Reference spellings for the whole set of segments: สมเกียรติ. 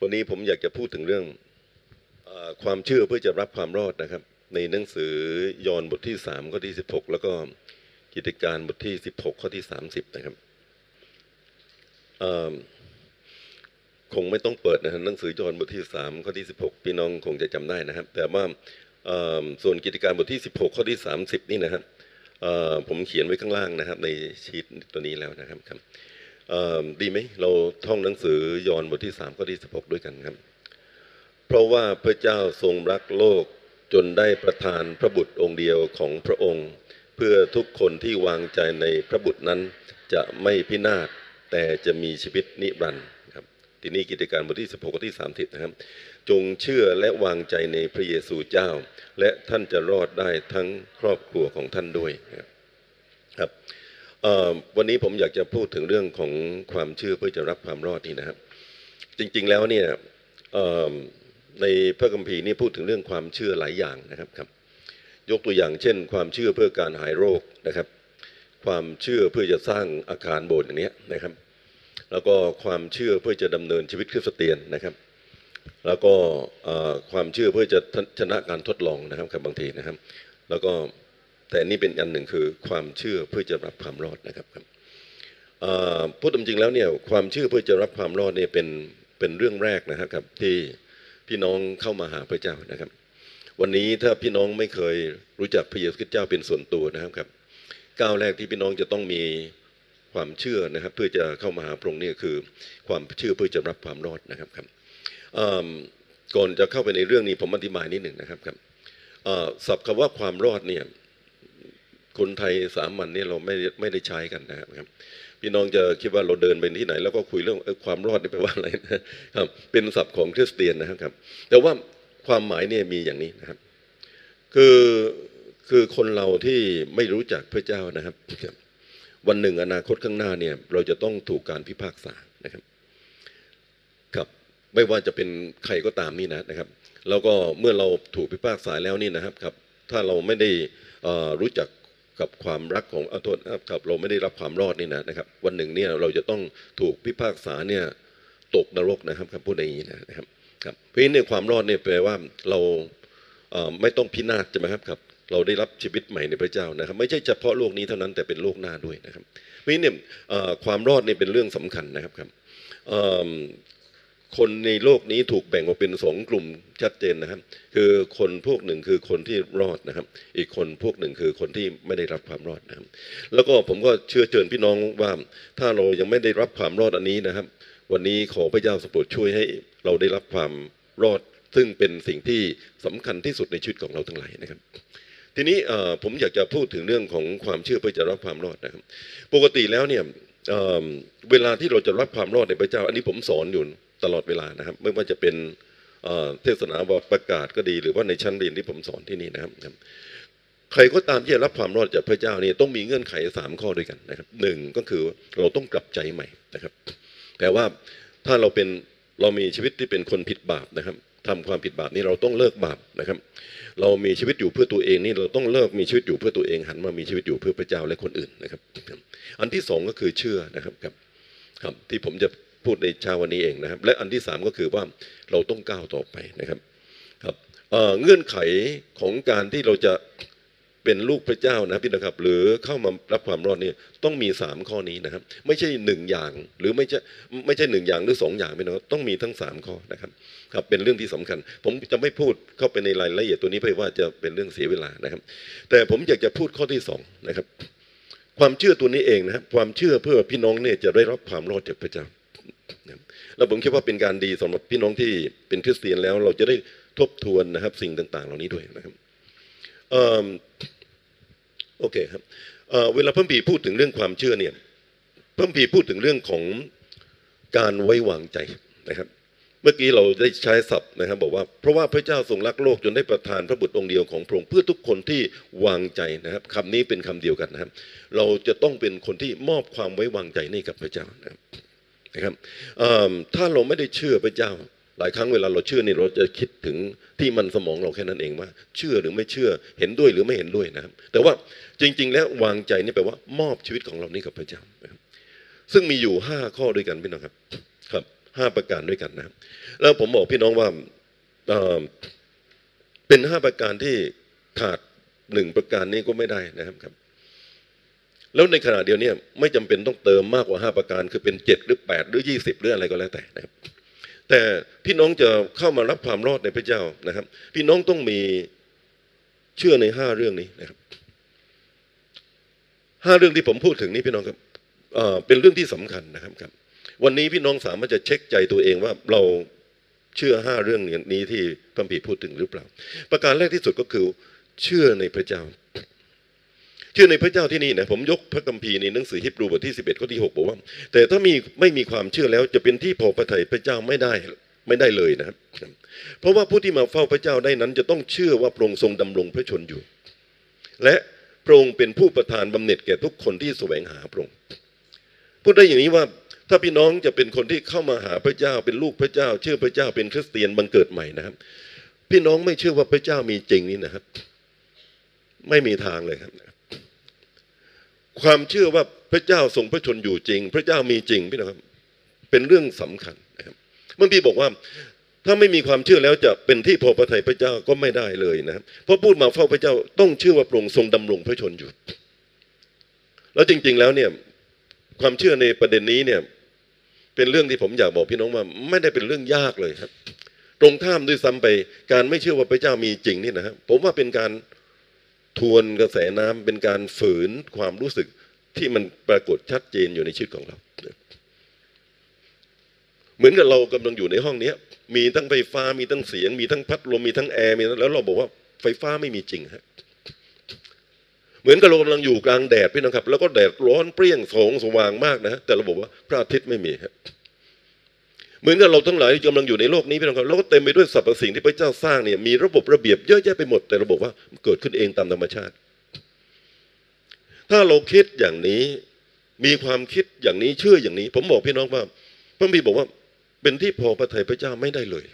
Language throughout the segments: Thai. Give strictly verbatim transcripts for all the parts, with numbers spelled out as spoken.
วันนี้ผมอยากจะพูดถึงเรื่องความเชื่อเพื่อจะรับความรอดนะครับในหนังสือยอห์นบทที่สามข้อที่สิบหกแล้วก็กิจการบทที่สิบหกข้อที่สามสิบนะครับคงไม่ต้องเปิดนะฮะหนังสือยอห์นบทที่สามข้อที่สิบหกพี่น้องคงจะจำได้นะครับแต่ว่าส่วนกิจการบทที่สิบหกข้อที่สามสิบนี่นะครับผมเขียนไว้ข้างล่างนะครับในชีตตัวนี้แล้วนะครับครับดีไหมเราท่องหนังสือยอห์นบทที่สามข้อที่สิบหกด้วยกันครับเพราะว่าพระเจ้าทรงรักโลกจนได้ประทานพระบุตรองค์เดียวของพระองค์เพื่อทุกคนที่วางใจในพระบุตรนั้นจะไม่พินาศแต่จะมีชีวิตนิรันดร์ครับทีนี้กิจการบทที่สิบหกข้อที่สามสิบนะครับจงเชื่อและวางใจในพระเยซูเจ้าและท่านจะรอดได้ทั้งครอบครัวของท่านด้วยครับวันนี้ผมอยากจะพูดถึงเรื่องของความเชื่อเพื่อจะรับความรอดนี่นะครับจริงๆแล้วเนี่ยในพระคัมภีร์นี่พูดถึงเรื่องความเชื่อหลายอย่างนะครับครับยกตัวอย่างเช่นความเชื่อเพื่อการหายโรคนะครับความเชื่อเพื่อจะสร้างอาคารโบสถ์อย่างนี้นะครับแล้วก็ความเชื่อเพื่อจะดำเนินชีวิตคริสเตียนนะครับแล้วก็ความเชื่อเพื่อจะชนะการทดลองนะครับครับบางทีนะครับแล้วก็แต่นี่เป็นอันหนึ่งคือความเชื่อเพื่อจะรับความรอดนะครับครับพูดจริงๆแล้วเนี่ยความเชื่อเพื่อจะรับความรอดเนี่ยเป็นเป็นเรื่องแรกนะครับที่พี่น้องเข้ามาหาพระเจ้านะครับวันนี้ถ้าพี่น้องไม่เคยรู้จักพระเยซูคริสต์เจ้าเป็นส่วนตัวนะครับครับก้าวแรกที่พี่น้องจะต้องมีความเชื่อนะครับเพื่อจะเข้ามาหาพระองค์นี่คือความเชื่อเพื่อจะรับความรอดนะครับครับก่อนจะเข้าไปในเรื่องนี้ผมอธิบายนิดหนึ่งนะครับครับศัพท์คำว่าความรอดเนี่ยคนไทยสามัญเนี่ยเราไม่ไม่ได้ใช้กันนะครับพี่น้องจะคิดว่าเราเดินไปที่ไหนแล้วก็คุยเรื่องความรอดนี่แปลว่าอะไรนะครับเป็นศัพท์ของคริสเตียนนะครับแต่ว่าความหมายเนี่ยมีอย่างนี้นะครับคือคือคนเราที่ไม่รู้จักพระเจ้านะครับวันหนึ่งอนาคตข้างหน้าเนี่ยเราจะต้องถูกการพิพากษานะครับครับไม่ว่าจะเป็นใครก็ตามนี่นะนะครับแล้วก็เมื่อเราถูกพิพากษาแล้วนี่นะครับครับถ้าเราไม่ได้รู้จักกับความรักของอัตตาครับเราไม่ได้รับความรอดนี่นะนะครับวันหนึ่งเนี่ยเราจะต้องถูกพิพากษาเนี่ยตกนรกนะครับคำพูดอย่างนี้นะครับครับเพราะฉะนั้นความรอดเนี่ยแปลว่าเราไม่ต้องพินาศใช่ไหมครับครับเราได้รับชีวิตใหม่ในพระเจ้านะครับไม่ใช่เฉพาะโลกนี้เท่านั้นแต่เป็นโลกหน้าด้วยนะครับเพราะฉะนั้นความรอดนี่เป็นเรื่องสำคัญนะครับครับคนในโลกนี้ถูกแบ่งออกเป็นสองกลุ่มชัดเจนนะครับคือคนพวกหนึ่งคือคนที่รอดนะครับอีกคนพวกหนึ่งคือคนที่ไม่ได้รับความรอดนะครับแล้วก็ผมก็เชื่อเชิญพี่น้องว่าถ้าเรายังไม่ได้รับความรอดอันนี้นะครับวันนี้ขอพระเจ้าโปรดช่วยให้เราได้รับความรอดซึ่งเป็นสิ่งที่สำคัญที่สุดในชีวิตของเราทั้งหลายนะครับทีนี้ผมอยากจะพูดถึงเรื่องของความเชื่อเพื่อจะรับความรอดนะครับปกติแล้วเนี่ยเวลาที่เราจะรับความรอดในพระเจ้าอันนี้ผมสอนอยู่ตลอดเวลานะครับไม่ว่าจะเป็นเทศนาบอกประกาศก็ดีหรือว่าในชั้นเรียนที่ผมสอนที่นี่นะครับใครก็ตามที่จะรับความรอดจากพระเจ้านี่ต้องมีเงื่อนไขสามข้อด้วยกันนะครับหนึ่งก็คือเราต้องกลับใจใหม่นะครับแต่ว่าถ้าเราเป็นเรามีชีวิตที่เป็นคนผิดบาปนะครับทำความผิดบาปนี่เราต้องเลิกบาปนะครับเรามีชีวิตอยู่เพื่อตัวเองนี่เราต้องเลิกมีชีวิตอยู่เพื่อตัวเองหันมามีชีวิตอยู่เพื่อพระเจ้าและคนอื่นนะครับอันที่สองก็คือเชื่อนะครับครับที่ผมจะพูดในเช้าวันนี้เองนะครับและอันที่สามก็คือว่าเราต้องก้าวต่อไปนะครับครับ เอ่อ เงื่อนไขของการที่เราจะเป็นลูกพระเจ้านะพี่นะครับหรือเข้ามารับความรอดนี่ต้องมีสามข้อนี้นะครับไม่ใช่หนึ่งอย่างหรือไม่ใช่ไม่ใช่หนึ่งอย่างหรือสองอย่างพี่นะครับต้องมีทั้งสามข้อนะครับครับเป็นเรื่องที่สำคัญผมจะไม่พูดเข้าไปในรายละเอียดตัวนี้เพราะว่าจะเป็นเรื่องเสียเวลานะครับแต่ผมอยากจะพูดข้อที่สองนะครับความเชื่อตัวนี้เองนะครับความเชื่อเพื่อพี่น้องเนี่ยจะได้รับความรอดจากพระเจ้าแล้วผมคิดว่าเป็นการดีสำหรับพี่น้องที่เป็นคริสเตียนแล้วเราจะได้ทบทวนนะครับสิ่งต่างๆเหล่านี้ด้วยนะครับโอเคครับเวลาพระคัมภีร์พูดถึงเรื่องความเชื่อเนี่ยพระคัมภีร์พูดถึงเรื่องของการไว้วางใจนะครับเมื่อกี้เราได้ใช้ศัพท์นะครับบอกว่าเพราะว่าพระเจ้าทรงรักโลกจนได้ประทานพระบุตรองค์เดียวของพระองค์เพื่อทุกคนที่วางใจนะครับคำนี้เป็นคำเดียวกันนะครับเราจะต้องเป็นคนที่มอบความไว้วางใจนี่กับพระเจ้านะครับนะครับถ้าเราไม่ได้เชื่อพระเจ้าหลายครั้งเวลาเราเชื่อนี่เราจะคิดถึงที่มันสมองเราแค่นั้นเองว่าเชื่อหรือไม่เชื่อเห็นด้วยหรือไม่เห็นด้วยนะครับแต่ว่าจริงๆแล้ววางใจนี่แปลว่ามอบชีวิตของเรานี่กับพระเจ้านะครับซึ่งมีอยู่ห้าข้อด้วยกันพี่น้องครับครับ ห้าประการด้วยกันนะแล้วผมบอกพี่น้องว่าเป็นห้าประการที่ขาดหนึ่งประการนี้ก็ไม่ได้นะครับครับแล้วในขณะเดียวเนี่ยไม่จำเป็นต้องเติมมากกว่าห้าประการคือเป็นเจ็ดหรือแปดหรือยี่สิบหรืออะไรก็แล้วแต่นะครับแต่พี่น้องจะเข้ามารับความรอดในพระเจ้านะครับพี่น้องต้องมีเชื่อในห้าเรื่องนี้นะครับห้าเรื่องที่ผมพูดถึงนี้พี่น้องครับเป็นเรื่องที่สำคัญนะครับครับวันนี้พี่น้องสามารถจะเช็คใจตัวเองว่าเราเชื่อห้าเรื่องนี้ที่พระคัมภีร์พูดถึงหรือเปล่าประการแรกที่สุดก็คือเชื่อในพระเจ้าเชื่อในพระเจ้าที่นี่นะผมยกพระคัมภีร์ในหนังสือฮีบรูบทที่สิบเอ็ดข้อที่หกบอกว่าแต่ถ้ามีไม่มีความเชื่อแล้วจะเป็นที่พอพระทัยพระเจ้าไม่ได้ไม่ได้เลยนะครับเพราะว่าผู้ที่มาเฝ้าพระเจ้าได้นั้นจะต้องเชื่อว่าพระองค์ทรงดำรงพระชนอยู่และพระองค์เป็นผู้ประทานบำเหน็จแก่ทุกคนที่แสวงหาพระองค์พูดได้อย่างนี้ว่าถ้าพี่น้องจะเป็นคนที่เข้ามาหาพระเจ้าเป็นลูกพระเจ้าเชื่อพระเจ้าเป็นคริสเตียนบังเกิดใหม่นะครับพี่น้องไม่เชื่อว่าพระเจ้ามีจริงนี่นะครับไม่มีทางเลยครับความเชื่อว่าพระเจ้าทรงพระชนอยู่จริงพระเจ้ามีจริงพี่น้องเป็นเรื่องสำคัญนะครับเมื่อพี่บอกว่าถ้าไม่มีความเชื่อแล้วจะเป็นที่พอพระทัยพระเจ้าก็ไม่ได้เลยนะครับเพราะพูดมาเฝ้าพระเจ้าต้องเชื่อว่าพระองค์ทรงดำรงพระชนอยู่แล้วจริงๆแล้วเนี่ยความเชื่อในประเด็นนี้เนี่ยเป็นเรื่องที่ผมอยากบอกพี่น้องว่าไม่ได้เป็นเรื่องยากเลยครับตรงข้ามด้วยซ้ำไปการไม่เชื่อว่าพระเจ้ามีจริงนี่นะครับผมว่าเป็นการทวนกระแสน้ำเป็นการฝืนความรู้สึกที่มันปรากฏชัดเจนอยู่ในชีวิตของเราเหมือนกับเรากำลังอยู่ในห้องเนี้ยมีทั้งไฟฟ้ามีทั้งเสียงมีทั้งพัดลมมีทั้งแอร์มีแล้วเราบอกว่าไฟฟ้าไม่มีจริงฮะเหมือนกับเรากำลังอยู่กลางแดดพี่น้องครับแล้วก็แดดร้อนเปรี้ยงโสงสว่างมากนะแต่เราบอกว่าพระอาทิตย์ไม่มีฮะเหมือนกับเราทั้งหลายที่กำลังอยู่ในโลกนี้พี่น้องครับแล้วก็เต็มไปด้วยสรรพสิ่งที่พระเจ้าสร้างเนี่ยมีระบบระเบียบเยอะแยะไปหมดแต่เราบอกว่าเกิดขึ้นเองตามธรรมชาติถ้าเราคิดอย่างนี้มีความคิดอย่างนี้เชื่ออย่างนี้ผมบอกพี่น้องว่าพระคัมภีร์บอกว่าเป็นที่พอพระทัยพระเจ้าไม่ได้เลย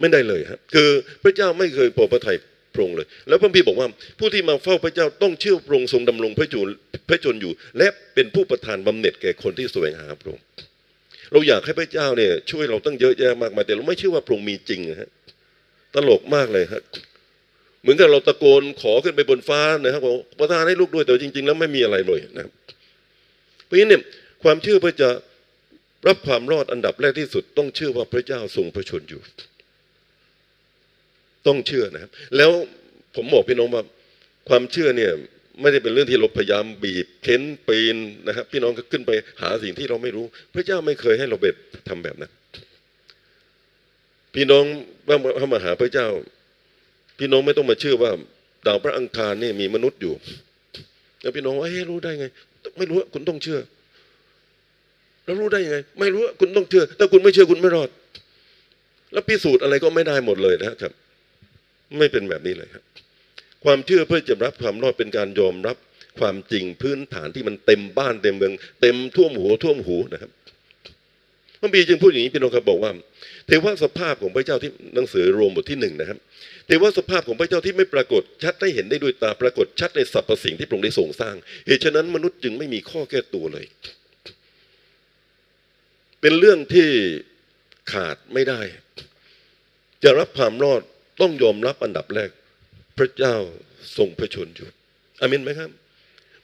ไม่ได้เลยครับคือพระเจ้าไม่เคยพอพระทัยพระองค์เลยแล้วพระคัมภีร์บอกว่าผู้ที่มาเฝ้าพระเจ้าต้องเชื่อพระองค์ทรงดำรงพระชนพระชนอยู่และเป็นผู้ประทานบำเหน็จแก่คนที่แสวงหาพระองค์เราอยากให้พระเจ้าเนี่ยช่วยเราตั้งเยอะแยะมากมายแต่เราไม่เชื่อว่าพระองค์มีจริงฮะตลกมากเลยฮะเหมือนกับเราตะโกนขอขึ้นไปบนฟ้านะครับว่าประทานให้ลูกด้วยแต่จริงๆแล้วไม่มีอะไรเลยนะครับเพราะฉะนั้นเนี่ยความเชื่อเพื่อจะรับความรอดอันดับแรกที่สุดต้องเชื่อว่าพระเจ้าทรงพระชนอยู่ต้องเชื่อนะครับแล้วผมบอกพี่น้องว่าความเชื่อเนี่ยไม่ได้เป็นเรื่องที่เราพยายามบีบเค้นปีนนะครับพี่น้องก็ขึ้นไปหาสิ่งที่เราไม่รู้พระเจ้าไม่เคยให้เราเบ็ดทำแบบนั้นพี่น้องเข้ามาหาพระเจ้าพี่น้องไม่ต้องมาเชื่อว่าดาวพระอังคารเนี่ยมีมนุษย์อยู่แล้วพี่น้องว่าเฮ้รู้ได้ไงไม่รู้คุณต้องเชื่อแล้วรู้ได้ยังไงไม่รู้คุณต้องเชื่อถ้าคุณไม่เชื่อคุณไม่รอดแล้วพิสูจน์อะไรก็ไม่ได้หมดเลยนะครับไม่เป็นแบบนี้เลยครับความเชื่อเพื่อจะรับความรอดเป็นการยอมรับความจริงพื้นฐานที่มันเต็มบ้านเต็มเมืองเต็มท่วมหัวท่วมหูนะครับพระบีจึงพูดอย่างนี้พี่น้องครับบอกว่าเทวสภาพของพระเจ้าที่หนังสือโรมบทที่หนึ่งนะครับเทวสภาพของพระเจ้าที่ไม่ปรากฏชัดได้เห็นได้ด้วยตาปรากฏชัดในสรรพสิ่งที่พระองค์ได้ทรงสร้างเหตุฉะนั้นมนุษย์จึงไม่มีข้อแก้ตัวเลยเป็นเรื่องที่ขาดไม่ได้จะรับความรอดต้องยอมรับอันดับแรกพระเจ้าทรงพระชนอยู่อามินไหมครับ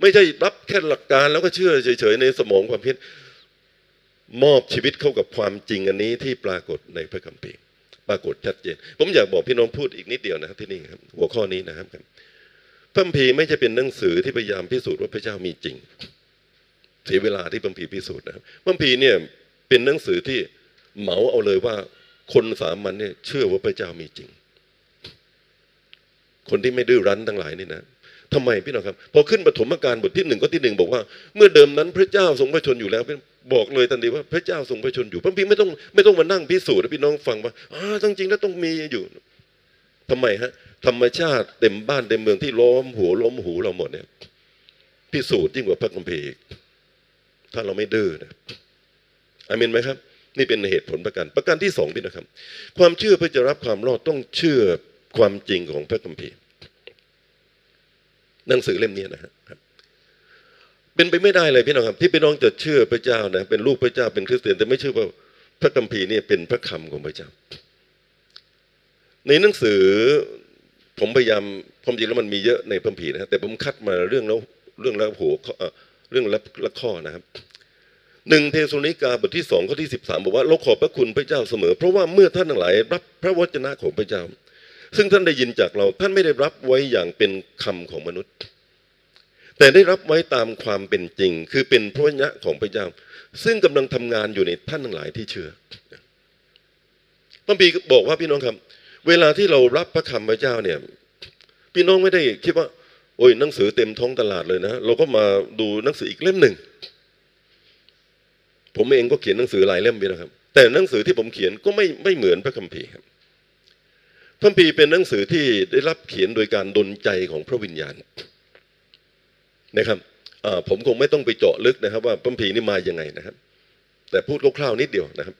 ไม่ใช่รับแค่หลักการแล้วก็เชื่อเฉยๆในสมองความคิดมอบชีวิตเข้ากับความจริงอันนี้ที่ปรากฏในพระคัมภีร์ปรากฏชัดเจนผมอยากบอกพี่น้องพูดอีกนิดเดียวนะครับที่นี่ครับหัวข้อนี้นะครับพระคัมภีร์ไม่ใช่เป็นหนังสือที่พยายามพิสูจน์ว่าพระเจ้ามีจริงเสียเวลาที่พระคัมภีร์พิสูจน์นะครับพระคัมภีร์เนี่ยเป็นหนังสือที่เหมาเอาเลยว่าคนสามัญเนี่ยเชื่อว่าพระเจ้ามีจริงคนที่ไม่ดื้อรั้นทั้งหลายนี่นะทำไมพี่น้องครับพอขึ้นปฐมกาลบทที่หนึ่งก็ที่หนึ่งบอกว่าเมื่อเดิมนั้นพระเจ้าทรงพระชนอยู่แล้วบอกเลยทันทีว่าพระเจ้าทรงพระชนอยู่พระคัมภีร์ไม่ต้องไม่ต้องมานั่งพิสูจน์พี่น้องฟังว่าอ๋อจริงๆแล้วต้องมีอยู่ทำไมฮะธรรมชาติเต็มบ้านเต็มเมืองที่ล้อมหัวล้อมหูเราหมดเนี่ยพิสูจน์ยิ่งกว่าพระคัมภีร์ถ้าเราไม่ดื้อนะอามินไหมครับนี่เป็นเหตุผลประการประการที่สองพี่นะครับความเชื่อเพื่อจะรับความรอดต้องเชื่อความจริงของพระคัมภีร์หนังสือเล่มนี้นะครับ เป็นไปไม่ได้เลยพี่น้องครับที่พี่น้องจะเชื่อพระเจ้านะเป็นลูกพระเจ้าเป็นคริสเตียนแต่ไม่เชื่อว่าพระคัมภีร์เนี่ยเป็นพระคำของพระเจ้าในหนังสือผมพยายามความจริงแล้วมันมีเยอะในพระคัมภีร์นะแต่ผมคัดมาเรื่องแล้วเรื่องละหัวเรื่องละข้อนะครับหนึ่งเทสโลนิกาบทที่สองข้อที่สิบสามบอกว่าเราขอบพระคุณพระเจ้าเสมอเพราะว่าเมื่อท่านทั้งหลายรับพระวจนะของพระเจ้าซึ่งท่านได้ยินจากเราท่านไม่ได้รับไว้อย่างเป็นคำของมนุษย์แต่ได้รับไว้ตามความเป็นจริงคือเป็นพระวจนะของพระเจ้าซึ่งกำลังทำงานอยู่ในท่านทั้งหลายที่เชื่อพระบีบอกว่าพี่น้องครับเวลาที่เรารับพระคำพระเจ้าเนี่ยพี่น้องไม่ได้คิดว่าโอ้ยหนังสือเต็มท้องตลาดเลยนะเราก็มาดูหนังสืออีกเล่มหนึ่งผมเองก็เขียนหนังสือหลายเล่มไปนะครับแต่หนังสือที่ผมเขียนก็ไม่ไม่เหมือนพระคัมภีร์ครับพระคัมภีร์เป็นหนังสือที่ได้รับเขียนโดยการดลใจของพระวิญญาณนะครับผมคงไม่ต้องไปเจาะลึกนะครับว่าพระคัมภีร์นี่มาอย่างไงนะครับแต่พูดคร่าวๆนิดเดียวนะครับ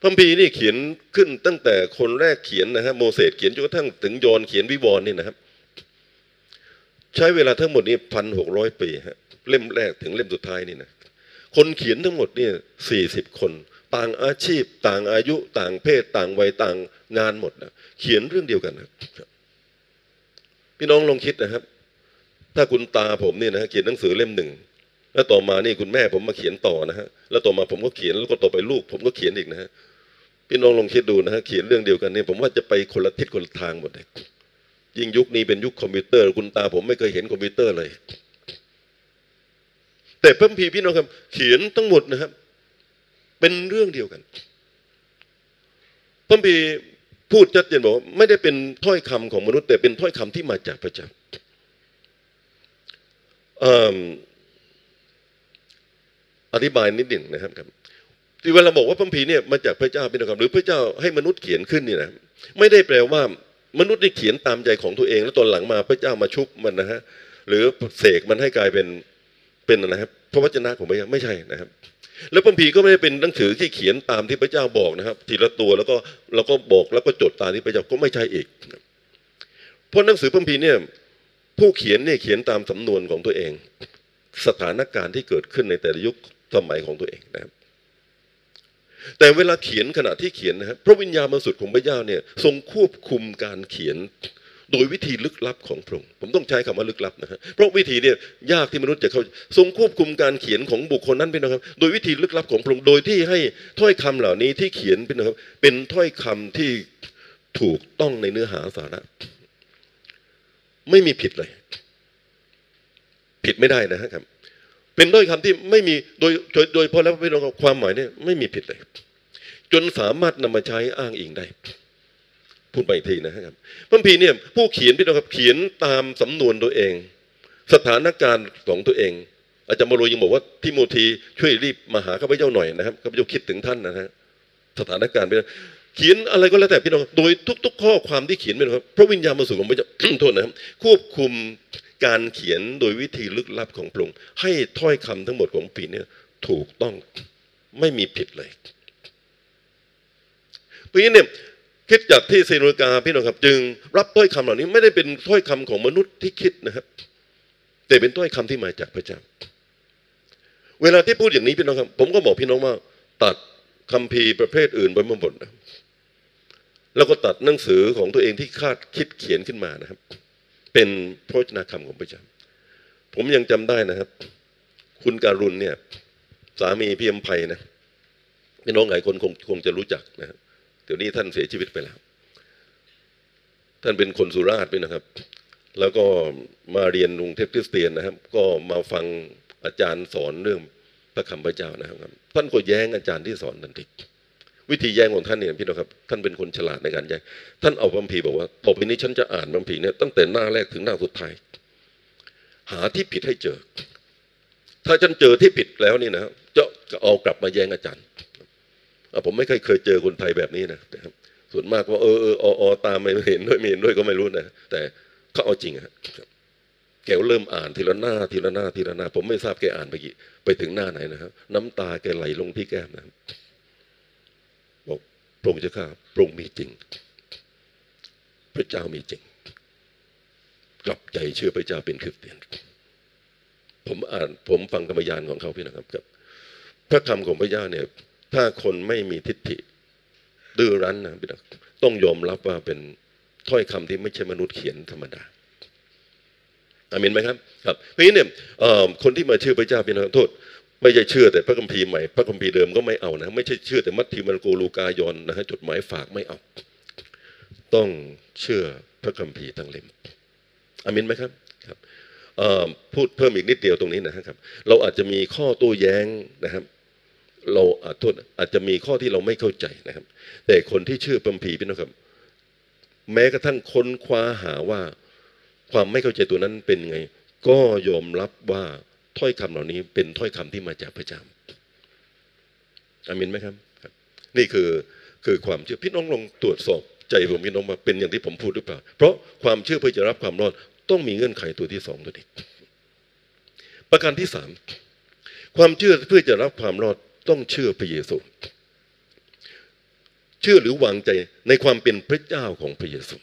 พระคัมภีร์นี่เขียนขึ้นตั้งแต่คนแรกเขียนนะฮะโมเสสเขียนจนกระทั่งถึงยอห์นเขียนวิวรณ์นี่นะครับใช้เวลาทั้งหมดนี่พันหกร้อยปีฮะเล่มแรกถึงเล่มสุดท้ายนี่นะคนเขียนทั้งหมดเนี่ยสี่สิบคนต่างอาชีพต่างอายุต่างเพศต่างวัยต่างงานหมดนะเขียนเรื่องเดียวกันนะพี่น้องลองคิดนะครับถ้าคุณตาผมเนี่ยนะฮะเขียนหนังสือเล่มหนึ่งแล้วต่อมานี่คุณแม่ผมมาเขียนต่อนะฮะแล้วต่อมาผมก็เขียนแล้วก็ต่อไปลูกผมก็เขียนอีกนะฮะพี่น้องลองคิดดูนะฮะเขียนเรื่องเดียวกันนี่ผมว่าจะไปคนละทิศคนละทางหมดเลยยิ่งยุคนี้เป็นยุคคอมพิวเตอร์คุณตาผมไม่เคยเห็นคอมพิวเตอร์เลยแต่พระคัมภีร์พี่น้องครับเขียนทั้งหมดนะครับเป็นเรื่องเดียวกันพระคัมภีร์พูดชัดเจนบอกว่าไม่ได้เป็นถ้อยคำของมนุษย์แต่เป็นถ้อยคำที่มาจากพระเจ้าอธิบายนิดหนึ่งนะครับที่เวลาบอกว่าพระคัมภีร์เนี่ยมาจากพระเจ้าพี่น้องครับหรือพระเจ้าให้มนุษย์เขียนขึ้นนี่นะไม่ได้แปลว่ามนุษย์ได้เขียนตามใจของตัวเองแล้วตอนหลังมาพระเจ้ามาชุบมันนะฮะหรือเสกมันให้กลายเป็นเป็นนะครับพระวจนะของพระเจ้าไม่ใช่นะครับแล้วพระคัมภีร์ก็ไม่ได้เป็นหนังสือที่เขียนตามที่พระเจ้าบอกนะครับทีละตัวแล้วก็เราก็บอกแล้วก็จดตามที่พระเจ้าก็ไม่ใช่อีกเพราะหนังสือพระคัมภีร์เนี่ยผู้เขียนเนี่ยเขียนตามสำนวนของตัวเองสถานการณ์ที่เกิดขึ้นในแต่ละยุคสมัยของตัวเองนะครับแต่เวลาเขียนขณะที่เขียนนะครับพระวิญญาณบริสุทธิ์ของพระเจ้าเนี่ยทรงควบคุมการเขียนโดยวิธีลึกลับของพระองค์ผมต้องใช้คำว่าลึกลับนะฮะเพราะวิธีเนี่ยยากที่มนุษย์จะเข้าทรงควบคุมการเขียนของบุคคลนั้นเป็นนะครับโดยวิธีลึกลับของพระองค์โดยที่ให้ถ้อยคำเหล่านี้ที่เขียนเป็นนะครับเป็นถ้อยคำที่ถูกต้องในเนื้อหาสาระไม่มีผิดเลยผิดไม่ได้นะครับเป็นถ้อยคำที่ไม่มีโดยโดยพอแล้วพี่น้องความหมายเนี่ยไม่มีผิดเลยจนสามารถนำมาใช้อ้างอิงได้พูดไปอีกทีนะครับพระคัมภีร์เนี่ยผู้เขียนพี่น้องครับเขียนตามสำนวนตัวเองสถานการณ์ของตัวเองอาจารย์เปาโลยังบอกว่าทิโมธีช่วยรีบมาหาข้าพเจ้าหน่อยนะครับข้าพเจ้าคิดถึงท่านนะฮะสถานการณ์เขียนอะไรก็แล้วแต่พี่น้องโดยทุกๆข้อความที่เขียนพี่น้องครับพระวิญญาณบริสุทธิ์ของพระเจ้าโทษนะครับควบคุมการเขียนโดยวิธีลึกลับของพระองค์ให้ถ้อยคำทั้งหมดของปีเนี่ยถูกต้องไม่มีผิดเลยปีนี้เนี่ยคิดจากที่เซโนกาพี่น้องครับจึงรับถ้อยคำเหล่านี้ไม่ได้เป็นถ้อยคำของมนุษย์ที่คิดนะครับแต่เป็นถ้อยคำที่มาจากพระเจ้าเวลาที่พูดอย่างนี้พี่น้องครับผมก็บอกพี่น้องว่าตัดคัมภีร์ประเภทอื่นไปหมดนะแล้วก็ตัดหนังสือของตัวเองที่คาดคิดเขียนขึ้นมานะครับเป็นพระวจนะคำของพระเจ้าผมยังจำได้นะครับคุณการุณเนี่ยสามีพี่อภัยนะพี่น้องหลายคนคงคงจะรู้จักนะครับเดี๋ยวนี้ท่านเสียชีวิตไปแล้วท่านเป็นคนสุราษฎร์ด้วยนะครับแล้วก็มาเรียนกรุงเทพคริสเตียนนะครับก็มาฟังอาจารย์สอนเรื่องพระคำพระเจ้านะครับท่านก็แย้งอาจารย์ที่สอนทันทีวิธีแย้งของท่านเนี่ยพี่น้องครับท่านเป็นคนฉลาดในการแย้งท่านเอาพระคัมภีร์บอกว่าต่อไปนี้ฉันจะอ่านพระคัมภีร์เนี่ยตั้งแต่หน้าแรกถึงหน้าสุดท้ายหาที่ผิดให้เจอถ้าฉันเจอที่ผิดแล้วนี่นะจะเอากลับมาแย้งอาจารย์ผมไม่เคยเคยเจอคนไทยแบบนี้นะครับส่วนมากว่าเออเออออตามไม่เห็นด้วยไม่เห็นด้วยก็ไม่รู้นะแต่เขาเอาจริงครับแกเริ่มอ่านทีละหน้าทีละหน้าทีละหน้าผมไม่ทราบแกอ่านไปกี่ไปถึงหน้าไหนนะครับน้ำตาแกไหลลงที่แก้มนะบอกพระองค์เจ้าข้าพระองค์มีจริงพระเจ้ามีจริงกลับใจเชื่อพระเจ้าเป็นคริสเตียน ผมอ่านผมฟังคำบรรยายของเขาพี่นะครับกับพระคำของพระเจ้าเนี่ยถ้าคนไม่มีทิฏฐิดื้อรั้นนะพี่นะต้องยอมรับว่าเป็นถ้อยคำที่ไม่ใช่มนุษย์เขียนธรรมดาอามินไหมครับครับเพราะนี้เนี่ยคนที่มาเชื่อพระเจ้าพี่นะโทษไม่ใช่เชื่อแต่พระคัมภีร์ใหม่พระคัมภีร์เดิมก็ไม่เอานะไม่ใช่เชื่อแต่มัทธิวมาระโกลูกายอนนะฮะจดหมายฝากไม่เอาต้องเชื่อพระคัมภีร์ทั้งเล่มอามินไหมครับครับพูดเพิ่มอีกนิดเดียวตรงนี้นะครับเราอาจจะมีข้อโต้แย้งนะครับเราอาจโทษอาจจะมีข้อที่เราไม่เข้าใจนะครับแต่คนที่เชื่อพระคัมภีร์พี่น้องครับแม้กระทั่งค้นคว้าหาว่าความไม่เข้าใจตัวนั้นเป็นไงก็ยอมรับว่าถ้อยคำเหล่านี้เป็นถ้อยคำที่มาจากพระเจ้าอามินไหมครับนี่คือคือความเชื่อพี่น้องลองตรวจสอบใจผมพี่น้องมาเป็นอย่างที่ผมพูดหรือเปล่าเพราะความเชื่อเพื่อจะรับความรอดต้องมีเงื่อนไขตัวที่สองตัวนี้ประการที่สามความเชื่อเพื่อจะรับความรอดต้องเชื่อพระเยซูเชื่อหรือวางใจในความเป็นพระเจ้าของพระเยซู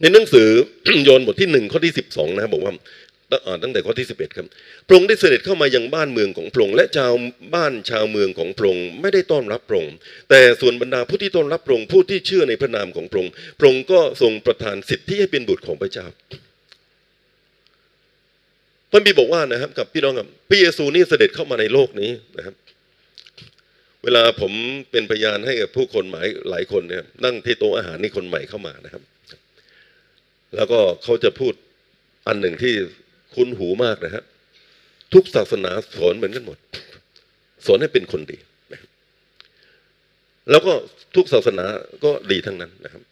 ในหนังสือ ยอห์นบทที่หนึ่งข้อที่สิบสองนะครับบอกว่าตั้งแต่ข้อที่สิบเอ็ดครับพระองค์ได้เสด็จเข้ามายังบ้านเมืองของพระองค์และชาวบ้านชาวเมืองของพระองค์ไม่ได้ต้อนรับพระองค์แต่ส่วนบรรดาผู้ที่ต้อนรับพระองค์ผู้ที่เชื่อในพระนามของพระองค์พระองค์ก็ทรงประทานสิทธิให้เป็นบุตรของพระเจ้าพระบิดาบอกว่านะครับกับพี่น้องครับพระเยซูนี่เสด็จเข้ามาในโลกนี้นะครับเวลาผมเป็นพยานให้กับผู้คนหมายหลายคนเนี่ยนั่งที่โต๊ะอาหารนี่คนใหม่เข้ามานะครับแล้วก็เขาจะพูดอันหนึ่งที่คุ้นหูมากนะฮะทุกศาสนาสอนเหมือนกันหมดสอนให้เป็นคนดีแล้วก็ทุกศาสนาก็ดีทั้งนั้นนะครับ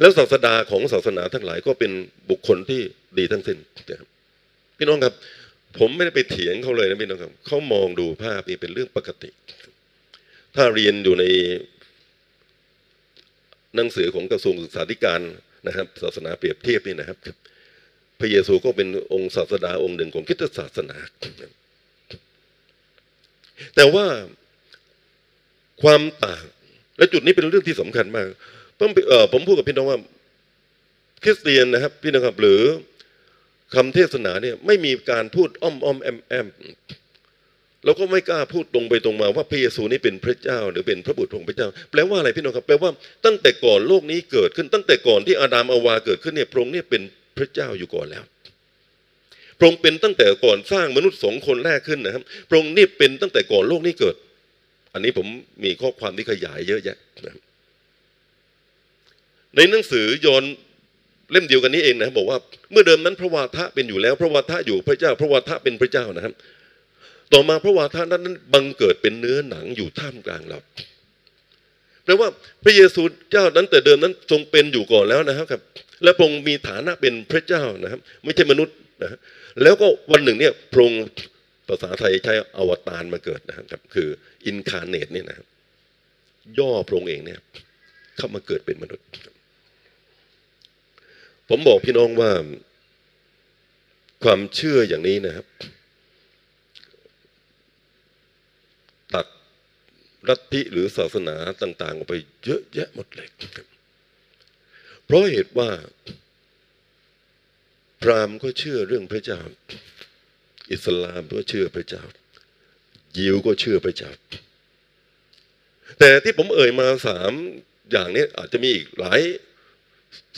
แล้วศาสดาของศาสนาทั้งหลายก็เป็นบุคคลที่ดีทั้งสิ้นนะครับพี่น้องครับผมไม่ได้ไปเถียงเขาเลยนะพี่น้องครับเขามองดูภาพนี้เป็นเรื่องปกติถ้าเรียนอยู่ในหนังสือของกระทรวงศึกษาธิการนะครับศาสนาเปรียบเทียบนี่นะครับพระเยซูก็เป็นองค์ศาสดาองค์หนึ่งของคริสตศาสนาแต่ว่าความต่างและจุดนี้เป็นเรื่องที่สำคัญมากผมพูดกับพี่น้องว่าคริสเตียนนะครับพี่น้องครับหรือคำเทศนาเนี่ยไม่มีการพูดอ้อมอ้อมแอมแอมเราก็ไม่กล้าพูดตรงไปตรงมาว่าพระเยซูนี่เป็นพระเจ้าหรือเป็นพระบุตรของพระเจ้าแปลว่าอะไรพี่น้องครับแปลว่าตั้งแต่ก่อนโลกนี้เกิดขึ้นตั้งแต่ก่อนที่อาดัมอวาเกิดขึ้นเนี่ยพระองค์เนี่ยเป็นพระเจ้าอยู่ก่อนแล้วพระองค์เป็นตั้งแต่ก่อนสร้างมนุษย์สองคนแรกขึ้นนะครับพระองค์นี่เป็นตั้งแต่ก่อนโลกนี้เกิดอันนี้ผมมีข้อความที่ขยายเยอะแยะนะครับในหนังสือยอห์นเล่มเดียวกันนี้เองนะครับบอกว่าเมื่อเดิมนั้นพระวาทะเป็นอยู่แล้วพระวาทะอยู่พระเจ้าพระวาทะเป็นพระเจ้านะครับต่อมาพระวาทะนั้นบังเกิดเป็นเนื้อหนังอยู่ท่ามกลางเราแปลว่าพระเยซูเจ้านั้นแต่เดิมนั้นทรงเป็นอยู่ก่อนแล้วนะครับและพระองค์มีฐานะเป็นพระเจ้านะครับไม่ใช่มนุษย์นะแล้วก็วันหนึ่งเนี่ยพระองค์ภาษาไทยใช้อวตารมาเกิดนะครับคืออินคาร์เนตเนี่ยนะครับย่อพระองค์เองเนี่ยเข้ามาเกิดเป็นมนุษย์ผมบอกพี่น้องว่าความเชื่ออย่างนี้นะครับตัดลัทธิหรือศาสนาต่างๆออกไปเยอะแยะหมดเลยเพราะเหตุว่าพราหมณ์ก็เชื่อเรื่องพระเจ้าอิสลามก็เชื่อพระเจ้ายิวก็เชื่อพระเจ้าแต่ที่ผมเอ่ยมาสามอย่างนี้อาจจะมีอีกหลาย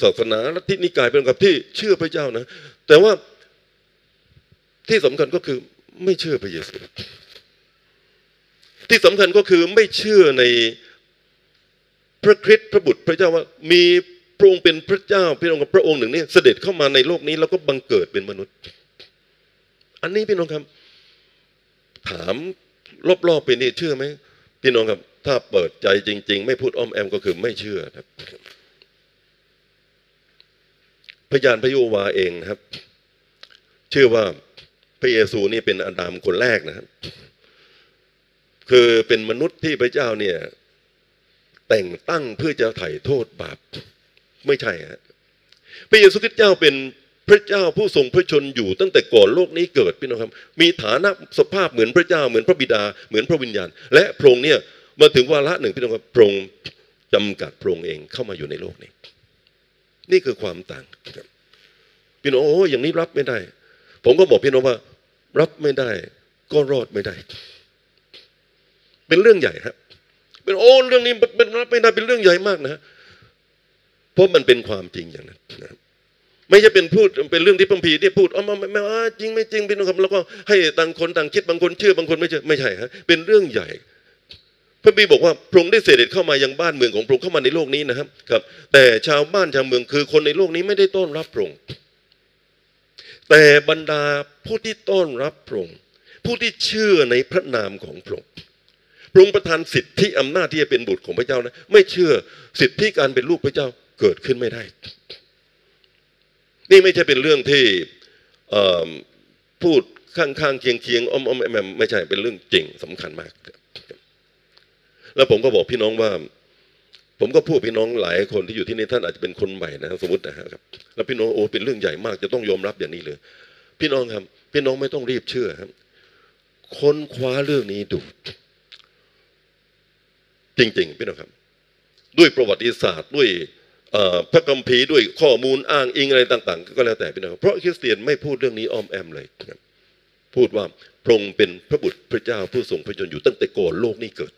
ศาสนาลัทธินิกายเป็นกับที่เชื่อพระเจ้านะแต่ว่าที่สำคัญก็คือไม่เชื่อพระเยซูที่สำคัญก็คือไม่เชื่อในพระคริสต์พระบุตรพระเจ้าว่ามีพระองค์เป็นพระเจ้าพี่น้องกับพระองค์หนึ่งนี่เสด็จเข้ามาในโลกนี้แล้วก็บังเกิดเป็นมนุษย์อันนี้พี่น้องครับถามรอบๆไปนี่เชื่อไหมพี่น้องครับถ้าเปิดใจจริงๆไม่พูดอ้อมแอมก็คือไม่เชื่อครับพยานพระโยวาเองนะครับเชื่อว่าพระเยซูนี่เป็นอาดัมคนแรกนะครับคือเป็นมนุษย์ที่พระเจ้าเนี่ยแต่งตั้งเพื่อจะไถ่โทษบาปไม่ใช่ฮะพระเยซูคริสต์เจ้าเป็นพระเจ้าผู้ทรงพระชนอยู่ตั้งแต่ก่อนโลกนี้เกิดพี่น้องครับมีฐานะสภาพเหมือนพระเจ้าเหมือนพระบิดาเหมือนพระวิญญาณและพระองค์เนี่ยมาถึงวาระหนึ่งพี่น้องครับพระองค์จำกัดพระองค์เองเข้ามาอยู่ในโลกนี้นี่คือความต่างพี่น้องโอ้อย่างนี้รับไม่ได้ ผมก็บอกพี่น้องว่ารับไม่ได้ก็รอดไม่ได้เป็นเรื่องใหญ่ฮะเป็นโอ้เรื่องนี้เป็นรับไม่ได้เป็นเรื่องใหญ่มากนะเพราะมันเป็นความจริงอย่างนั้นนะไม่ใช่เป็นพูดเป็นเรื่องที่พระคัมภีร์ที่พูดอ๋อไม่ไม่จริงไม่จริงพี่น้องครับแล้วก็ให้ต่างคนต่างคิดบางคนเชื่อบางคนไม่เชื่อไม่ใช่ฮะเป็นเรื่องใหญ่พระบีบอกว่าพระองค์ได้เสด็จเข้ามายังบ้านเมืองของพระองค์เข้ามาในโลกนี้นะครับครับแต่ชาวบ้านชาวเมืองคือคนในโลกนี้ไม่ได้ต้อนรับพระองค์แต่บรรดาผู้ที่ต้อนรับพระองค์ผู้ที่เชื่อในพระนามของพระองค์พระองค์ประทานสิทธิอำนาจที่จะเป็นบุตรของพระเจ้านะไม่เชื่อสิทธิการเป็นลูกพระเจ้าเกิดขึ้นไม่ได้นี่ไม่ใช่เป็นเรื่องที่พูดข้างๆเคียงๆอ้อมๆแหม่มไม่ใช่เป็นเรื่องจริงสำคัญมากแล้วผมก็บอกพี่น้องว่าผมก็พูดพี่น้องหลายคนที่อยู่ที่นี่ท่านอาจจะเป็นคนใหม่นะสมมตินะครับแล้วพี่น้องโอ้เป็นเรื่องใหญ่มากจะต้องยอมรับอย่างนี้เลยพี่น้องครับพี่น้องไม่ต้องรีบเชื่อครับค้นคว้าเรื่องนี้ดูจริงๆพี่น้องครับด้วยประวัติศาสตร์ด้วยพระคัมภีร์ด้วยข้อมูลอ้างอิงอะไรต่างๆก็แล้วแต่พี่น้องเพราะคริสเตียนไม่พูดเรื่องนี้อ้อมแอมเลยพูดว่าพระองค์เป็นพระบุตรพระเจ้าผู้ทรงพระชนอยู่ตั้งแต่ก่อนโลกนี้เกิด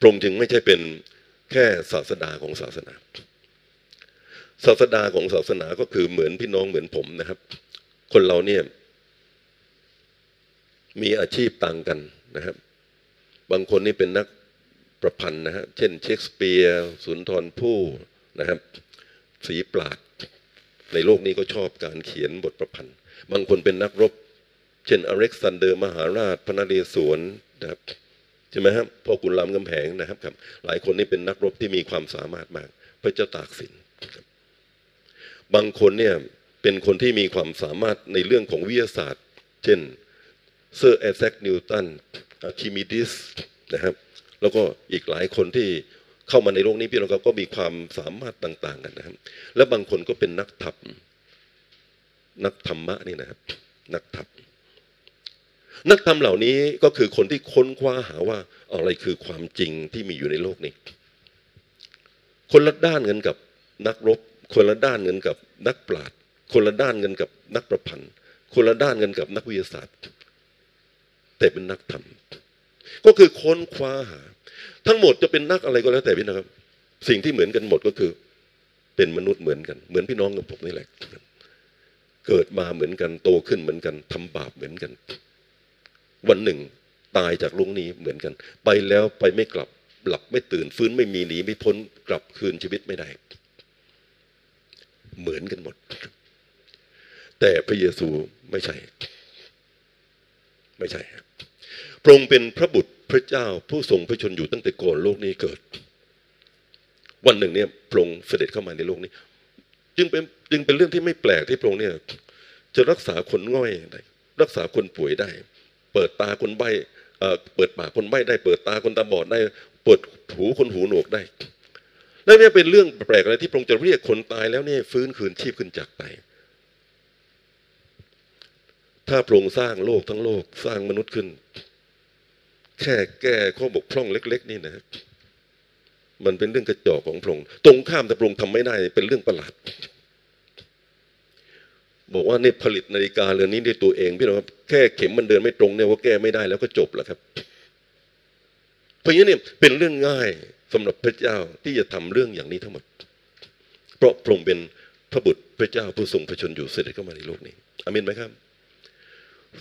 พระองค์จึงไม่ใช่เป็นแค่ศาสดาของศาสนาศาสดาของศาสนาก็คือเหมือนพี่น้องเหมือนผมนะครับคนเราเนี่ยมีอาชีพต่างกันนะครับบางคนนี่เป็นนักประพันธ์นะฮะเช่นเชคสเปียร์สุนทรภู่นะครับศรีปราดในโลกนี้ก็ชอบการเขียนบทประพันธ์บางคนเป็นนักรบเช่นอเล็กซานเดอร์มหาราชพระนเรศวรนะครับใช่ไหมครับพ่อขุนรามคำแหงนะครับครับหลายคนนี่เป็นนักรบที่มีความสามารถมากพระเจ้าตากสินบางคนเนี่ยเป็นคนที่มีความสามารถในเรื่องของวิทยาศาสตร์เช่นเซอร์แอสแซคนิวตันอะคิมิดิสนะครับแล้วก็อีกหลายคนที่เข้ามาในโลกนี้พี่น้องก็มีความสามารถต่างๆกันนะครับและบางคนก็เป็นนักทัพนักธรรมะนี่นะครับนักทัพนักธรรมเหล่านี้ก็คือคนที่ค้นคว้าหาว่าอะไรคือความจริงที่มีอยู่ในโลกนี้คนละด้านกันกับนักรบคนละด้านกันกับนักปราชญ์คนละด้านกันกับนักประพันธ์คนละด้านกันกับนักวิทยาศาสตร์แต่เป็นนักธรรมก็คือค้นคว้าหาทั้งหมดจะเป็นนักอะไรก็แล้วแต่พี่นะครับสิ่งที่เหมือนกันหมดก็คือเป็นมนุษย์เหมือนกันเหมือนพี่น้องกับผมนี่แหละเกิดมาเหมือนกันโตขึ้นเหมือนกันทำบาปเหมือนกันวันหนึ่งตายจากโลกนี้เหมือนกันไปแล้วไปไม่กลับหลับไม่ตื่นฟื้นไม่มีหนีไม่พ้นกลับคืนชีวิตไม่ได้เหมือนกันหมดแต่พระเยซูไม่ใช่ไม่ใช่พระองค์เป็นพระบุตรพระเจ้าผู้ทรงพระชนอยู่ตั้งแต่ก่อนโลกนี้เกิดวันหนึ่งเนี่ยพระองค์เสด็จเข้ามาในโลกนี้จึงเป็นจึงเป็นเรื่องที่ไม่แปลกที่พระองค์เนี่ยจะรักษาคนง่อยได้รักษาคนป่วยได้เปิดตาคนใบ้เปิดปากคนใบ้ได้เปิดตาคนตาบอดได้เปิดหูคนหูหนวกได้แล้วเนี่ยเป็นเรื่องแปลกอะไรที่พระองค์จะเรียกคนตายแล้วเนี่ยฟื้นคืนชีพขึ้นจากตายถ้าพระองค์สร้างโลกทั้งโลกสร้างมนุษย์ขึ้นแค่แก้ข้อบกพร่องเล็กๆนี่นะมันเป็นเรื่องกระจอกของพระองค์ตรงข้ามแต่พระองค์ทำไม่ได้เป็นเรื่องประหลาดบอกว่าเนี่ยผลิตนาฬิกาเรือนนี้ด้วยตัวเองพี่น้องครับแค่เข็มมันเดินไม่ตรงเนี่ยว่าแก้ไม่ได้แล้วก็จบแล้วครับเพราะงั้นเนี่ยเป็นเรื่องง่ายสำหรับพระเจ้าที่จะทำเรื่องอย่างนี้ทั้งหมดเพราะพระองค์เป็นพระบุตรพระเจ้าผู้ทรงพระชนอยู่เสด็จเข้ามาในโลกนี้อาเมนไหมครับ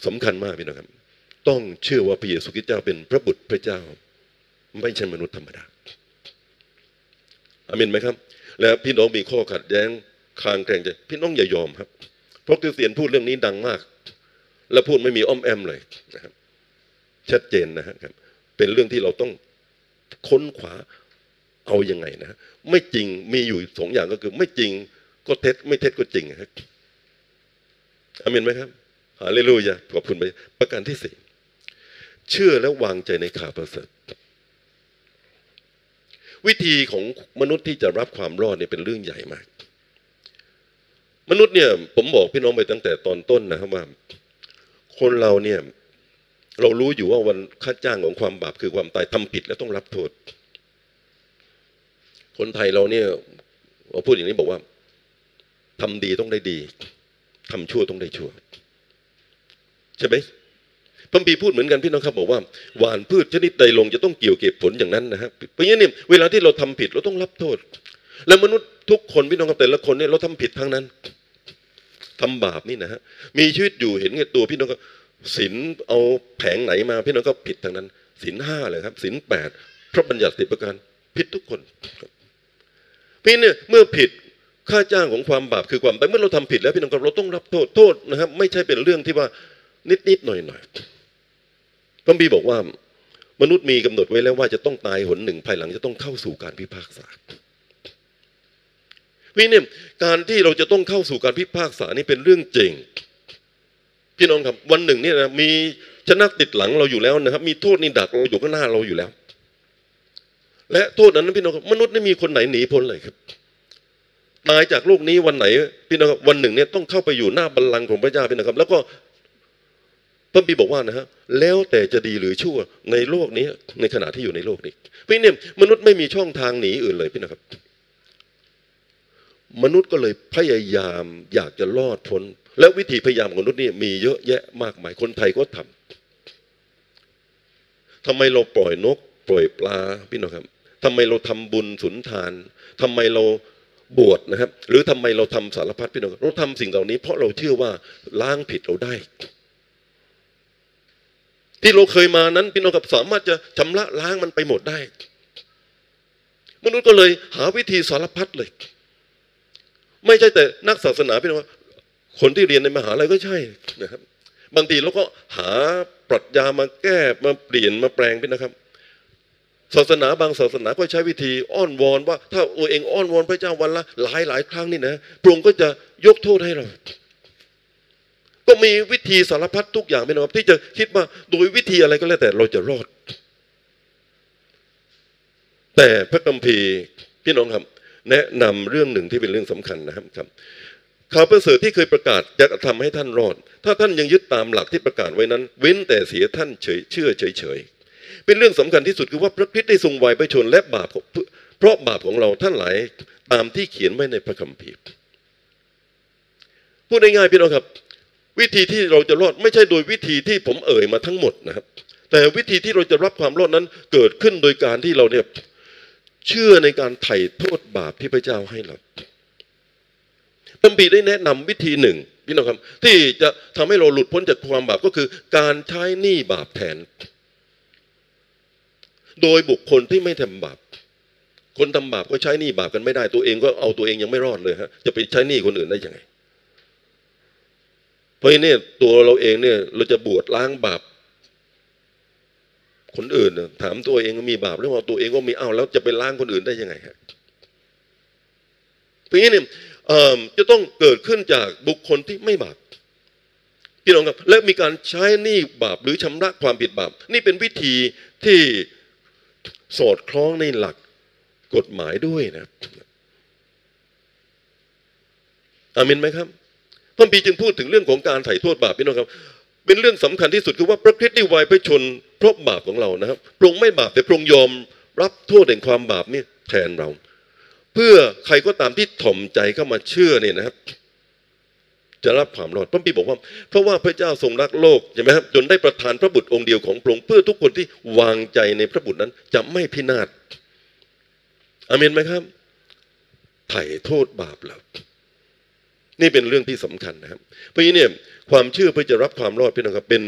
สำคัญมากพี่น้องครับต้องเชื่อว่าพระเยซูคริสต์เจ้าเป็นพระบุตรพระเจ้าไม่ใช่มนุษย์ธรรมดาอาเมนไหมครับและพี่น้องมีข้อขัดแย้งคลางแคลงใจพี่น้องอย่ายอมครับเพราะคริสเตียนพูดเรื่องนี้ดังมากและพูดไม่มีอ้อมแอมเลยนะครับชัดเจนนะครับเป็นเรื่องที่เราต้องค้นขวาเอายังไงนะไม่จริงมีอยู่สองอย่างก็คือไม่จริงก็เท็จไม่เท็จก็จริงครับอาเมนไหมครับฮาเลลูยาขอบคุณไปประการที่สี่เชื่อและวางใจในข่าวประเสริฐวิธีของมนุษย์ที่จะรับความรอดเนี่ยเป็นเรื่องใหญ่มากมนุษย์เนี่ยผมบอกพี่น้องไปตั้งแต่ตอนต้นนะครับว่าคนเราเนี่ยเรารู้อยู่ว่าวันค่าจ้างของความบาปคือความตายทำผิดแล้วต้องรับโทษคนไทยเราเนี่ยเราพูดอย่างนี้บอกว่าทำดีต้องได้ดี ทำชั่วต้องได้ชั่วใช่ไหมพระคัมภีร์พูดเหมือนกันพี่น้องครับบอกว่าหว่านพืชชนิดใดลงจะต้องเกี่ยวเก็บผลอย่างนั้นนะฮะเพราะฉะนั้นเนี่ยเวลาที่เราทำผิดเราต้องรับโทษและมนุษย์ทุกคนพี่น้องครับแต่ละคนเนี่ยเราทำผิดทั้งนั้นทำบาปนี่นะฮะมีชีวิตอยู่เห็นแก่ตัวพี่น้องครับศีลเอาแผงไหนมาพี่น้องก็ผิดทั้งนั้นศีลห้าเลยครับศีลแปดพระบัญญัติสิบประการผิดทุกคนพี่เนี่ยเมื่อผิดค่าจ้างของความบาปคือความตายเมื่อเราทำผิดแล้วพี่น้องครับเราต้องรับโทษโทษนะครับไม่ใช่เป็นเรื่องที่ว่านิดๆหน่อยๆพระคัมภีร์บอกว่ามนุษย์มีกำหนดไว้แล้วว่าจะต้องตายหนหนึ่งภายหลังจะต้องเข้าสู่การพิพากษาพี่เนี่ยการที่เราจะต้องเข้าสู่การพิพากษานี่เป็นเรื่องจริงพี่น้องครับวันหนึ่งเนี่ยนะมีชนะติดหลังเราอยู่แล้วนะครับมีโทษนินดักเราอยู่ข้างหน้าเราอยู่แล้วและโทษนั้นพี่น้องมนุษย์ไม่มีคนไหนหนีพ้นเลยครับตายจากโลกนี้วันไหนพี่น้องครับวันหนึ่งเนี่ยต้องเข้าไปอยู่หน้าบัลลังก์ของพระเจ้าพี่น้องครับแล้วก็พระคัมภีร์บอกว่านะฮะแล้วแต่จะดีหรือชั่วในโลกนี้ในขณะที่อยู่ในโลกนี้พี่เนี่ยมนุษย์ไม่มีช่องทางหนีอื่นเลยพี่นะครับมนุษย์ก็เลยพยายามอยากจะรอดพ้นและวิธีพยายามของมนุษย์นี่มีเยอะแยะมากมายคนไทยก็ทำทำไมเราปล่อยนกปล่อยปลาพี่น้องครับทำไมเราทำบุญสุนทานทำไมเราบวชนะครับหรือทำไมเราทำสารพัดพี่น้องเราทำสิ่งเหล่านี้เพราะเราเชื่อว่าล้างผิดเราได้ที่เราเคยมานั้นพี่น้องกับสามารถจะชำระล้างมันไปหมดได้มนุษย์ก็เลยหาวิธีสารพัดเลยไม่ใช่แต่นักศาสนาพี่น้องคนที่เรียนในมหาลัยก็ใช่นะครับบางทีเราก็หาปรัชญามาแก้มาเปลี่ยนมาแปลงพี่นะครับศาสนาบางศาสนาก็ใช้วิธีอ้อนวอนว่าถ้าตัวเองอ้อนวอนพระเจ้าวันละหลายหลายครั้งนี่นะพระองค์ก็จะยกโทษให้เราก็มีวิธีสารพัดทุกอย่างพี่น้องครับที่จะคิดว่าโดยวิธีอะไรก็แล้วแต่เราจะรอดแต่พระคัมภีร์พี่น้องครับแนะนำเรื่องหนึ่งที่เป็นเรื่องสำคัญนะครับข่าวประเสริฐที่เคยประกาศจะทำให้ท่านรอดถ้าท่านยังยึดตามหลักที่ประกาศไว้นั้นเว้นแต่เสียท่านเฉยเชื่อเฉยเฉยเป็นเรื่องสำคัญที่สุดคือว่าพระคริสต์ได้ทรงไว้ประชนและบาปเพราะบาปของเราท่านหลายตามที่เขียนไว้ในพระคัมภีร์พูดง่ายๆพี่น้องครับวิธีที่เราจะรอดไม่ใช่โดยวิธีที่ผมเอ่ยมาทั้งหมดนะครับแต่วิธีที่เราจะรับความรอดนั้นเกิดขึ้นโดยการที่เราเนี่ยเชื่อในการไถ่โทษบาปที่พระเจ้าให้เราพระคัมภีร์ได้แนะนำวิธีหนึ่งพี่น้องครับที่จะทำให้เราหลุดพ้นจากความบาปก็คือการใช้หนี้บาปแทนโดยบุคคลที่ไม่ทำบาปคนทำบาปก็ใช้หนี้บาปกันไม่ได้ตัวเองก็เอาตัวเองยังไม่รอดเลยฮะจะไปใช้หนี้คนอื่นได้ยังไงเพราะนี่ตัวเราเองเนี่ยเราจะบวชล้างบาปคนอื่นถามตัวเองมีบาปหรือเปล่าตัวเองก็มีเอาแล้วจะไปล้างคนอื่นได้ยังไงฮะเพราะนี่เนี่ยจะต้องเกิดขึ้นจากบุคคลที่ไม่บาปพี่น้องครับและมีการใช้หนี้บาปหรือชำระความผิดบาปนี่เป็นวิธีที่สอดคล้องในหลักกฎหมายด้วยนะอามินไหมครับพระคัมภีร์จึงพูดถึงเรื่องของการไถ่โทษบาปพี่น้องครับเป็นเรื่องสำคัญที่สุดคือว่าพระคริสต์ได้ไว้พระชนเพราะบาปของเรานะครับพระองค์ไม่บาปแต่พระองค์ยอมรับโทษแห่งความบาปนี่แทนเราเพื่อใครก็ตามที่ถ่อมใจเข้ามาเชื่อเนี่ยนะครับจะรับความรอดพระคัมภีร์บอกว่าเพราะว่าพระเจ้าทรงรักโลกใช่ไหมครับจนได้ประทานพระบุตรองค์เดียวของพระองค์เพื่อทุกคนที่วางใจในพระบุตรนั้นจะไม่พินาศอาเมนไหมครับไถ่โทษบาปแล้วนี่เป็นเรื่องที่สำคัญนะครับเพราะฉะนั้นเนี่ยความเชื่อเพื่อจะรับความรอดพี่น้องครับเป็น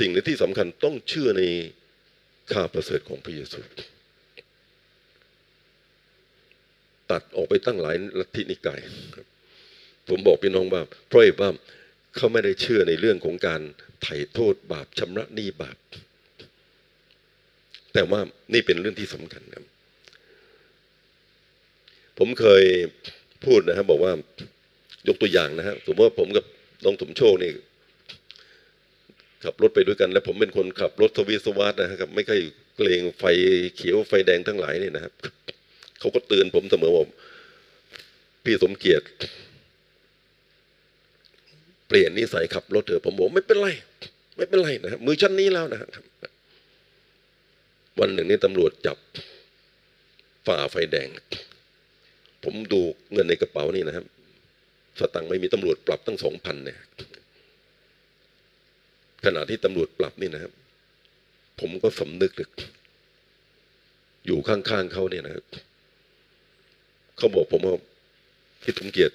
สิ่งที่สำคัญต้องเชื่อในข่าวประเสริฐของพระเยซูตัดออกไปตั้งหลายลัทธินิกายผมบอกพี่น้องว่าเพราะว่าเขาไม่ได้เชื่อในเรื่องของการไถ่โทษบาปชำระหนี้บาปแต่ว่านี่เป็นเรื่องที่สำคัญครับผมเคยพูดนะครับบอกว่ายกตัวอย่างนะฮะสมมติว่าผมกับน้องสมโชคนี่ขับรถไปด้วยกันและผมเป็นคนขับรถสวิสวาสนะครับไม่เคยเกรงไฟเขียวไฟแดงทั้งหลายนี่นะครับเขาก็เตือนผมเสมอว่าพี่สมเกียรติเปลี่ยนนิสัยขับรถเถอะผมบอกไม่เป็นไรไม่เป็นไรนะมือชั้นนี้แล้วนะครับวันหนึ่งนี่ตำรวจจับฝ่าไฟแดงผมดูเงินในกระเป๋านี่นะครับ สตังค์ไม่มีตำรวจปรับตั้งสองพันเนี่ยขณะที่ตำรวจปรับนี่นะครับผมก็สำนึกนึกอยู่ข้างๆเขาเนี่ยนะครับเขาบอกผมว่าพี่สมเกียรติ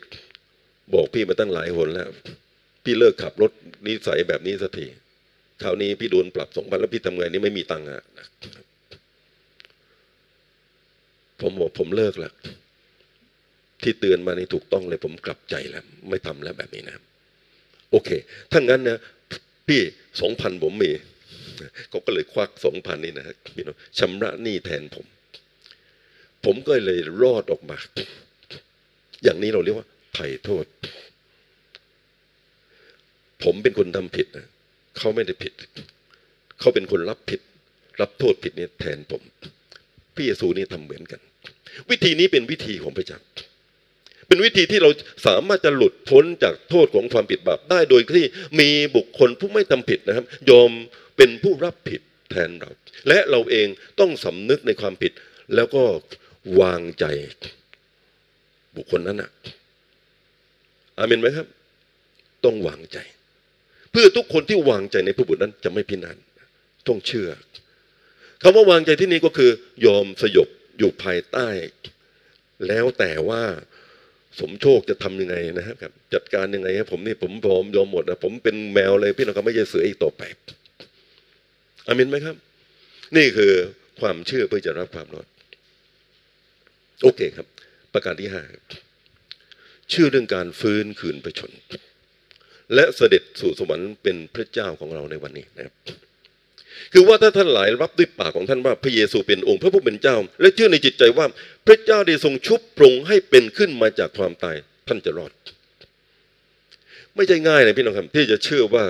บอกพี่มาตั้งหลายหนแล้วพี่เลิกขับรถนิสัยแบบนี้สักทีคราวนี้พี่โดนปรับสองพันแล้วพี่ทำไงนี่ไม่มีตังค์อ่ะผมบอกผมเลิกแล้วที่เตือนมานี่ถูกต้องเลยผมกลับใจแล้วไม่ทำแล้วแบบนี้นะโอเคถ้างั้นนะพี่สองพันผมมีเขาก็เลยควักสองพันนี่นะพี่น้องชำระหนี้แทนผมผมก็เลยรอดออกมาอย่างนี้เราเรียกว่าไถ่โทษผมเป็นคนทำผิดนะเขาไม่ได้ผิดเขาเป็นคนรับผิดรับโทษผิดนี่แทนผมพระเยซูนี่ทำเหมือนกันวิธีนี้เป็นวิธีของพระเจ้าเป็นวิธีที่เราสามารถจะหลุดพ้นจากโทษของความผิดบาปได้โดยที่มีบุคคลผู้ไม่ทำผิดนะครับยอมเป็นผู้รับผิดแทนเราและเราเองต้องสำนึกในความผิดแล้วก็วางใจบุคคลนั้นนะอาเมนไหมครับต้องวางใจเพื่อทุกคนที่วางใจในพระบุตรนั้นจะไม่พินาศต้องเชื่อคำว่าวางใจที่นี่ก็คือยอมสยบอยู่ภายใต้แล้วแต่ว่าสมโชคจะทำยังไงนะครับจัดการยังไงให้ผมนี่ผมพร้อมยอมหมดนะผมเป็นแมวเลยพี่น้องครับไม่ใช่เสืออีกต่อไปอามินไหมครับนี่คือความเชื่อเพื่อจะรับความรอดโอเคครับประการที่ห้าเชื่อเรื่องการฟื้นคืนพระชนและเสด็จสู่สวรรค์เป็นพระเจ้าของเราในวันนี้นะครับคือว่าถ้าท่านหลายรับด้วยปากของท่านว่าพระเยซูเป็นองค์พระผู้เป็นเจ้าและเชื่อในจิตใจว่าพระเจ้าได้ทรงชุบปรุงให้เป็นขึ้นมาจากความตายท่านจะรอดไม่ใช่ง่ายนะพี่น้องครับที่จะเชื่อว่า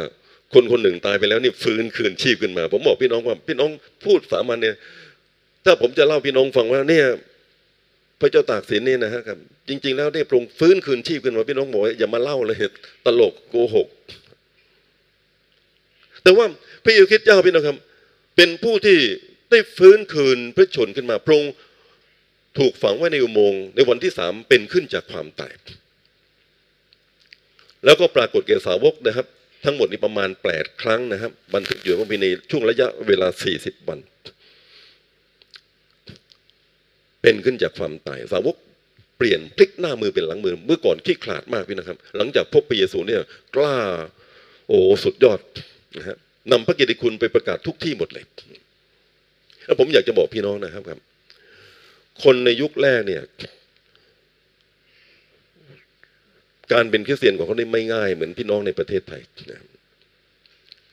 คนคนหนึ่งตายไปแล้วนี่ฟื้นคืนชีพขึ้นมาผมบอกพี่น้องว่าพี่น้องพูดสามัญเนี่ยถ้าผมจะเล่าพี่น้องฟังว่าเนี่ยพระเจ้าตากสินนี่นะครับจริงๆแล้วได้ปรุงฟื้นคืนชีพขึ้นมาพี่น้องบอกอย่ามาเล่าเลยตลกโกหกแต่ว่าพระเยซูคริสต์เจ้าพี่น้องครับเป็นผู้ที่ได้ฟื้นคืนพระชนขึ้นมาพระองค์ถูกฝังไว้ในอุโมงค์ในวันที่สามเป็นขึ้นจากความตายแล้วก็ปรากฏแก่สาวกนะครับทั้งหมดนี้ประมาณแปดครั้งนะครับบันทึกอยู่ว่าในช่วงระยะเวลาสี่สิบวันเป็นขึ้นจากความตายสาวกเปลี่ยนพลิกหน้ามือเป็นหลังมือเมื่อก่อนขี้ขลาดมากพี่นะครับหลังจากพบพระเยซูเนี่ยกล้าโอ้สุดยอดนะฮะนำพระกิตติคุณไปประกาศทุกที่หมดเลยแล้วผมอยากจะบอกพี่น้องนะครับครับคนในยุคแรกเนี่ยการเป็นคริสเตียนของเขาได้ไม่ง่ายเหมือนพี่น้องในประเทศไทยนะ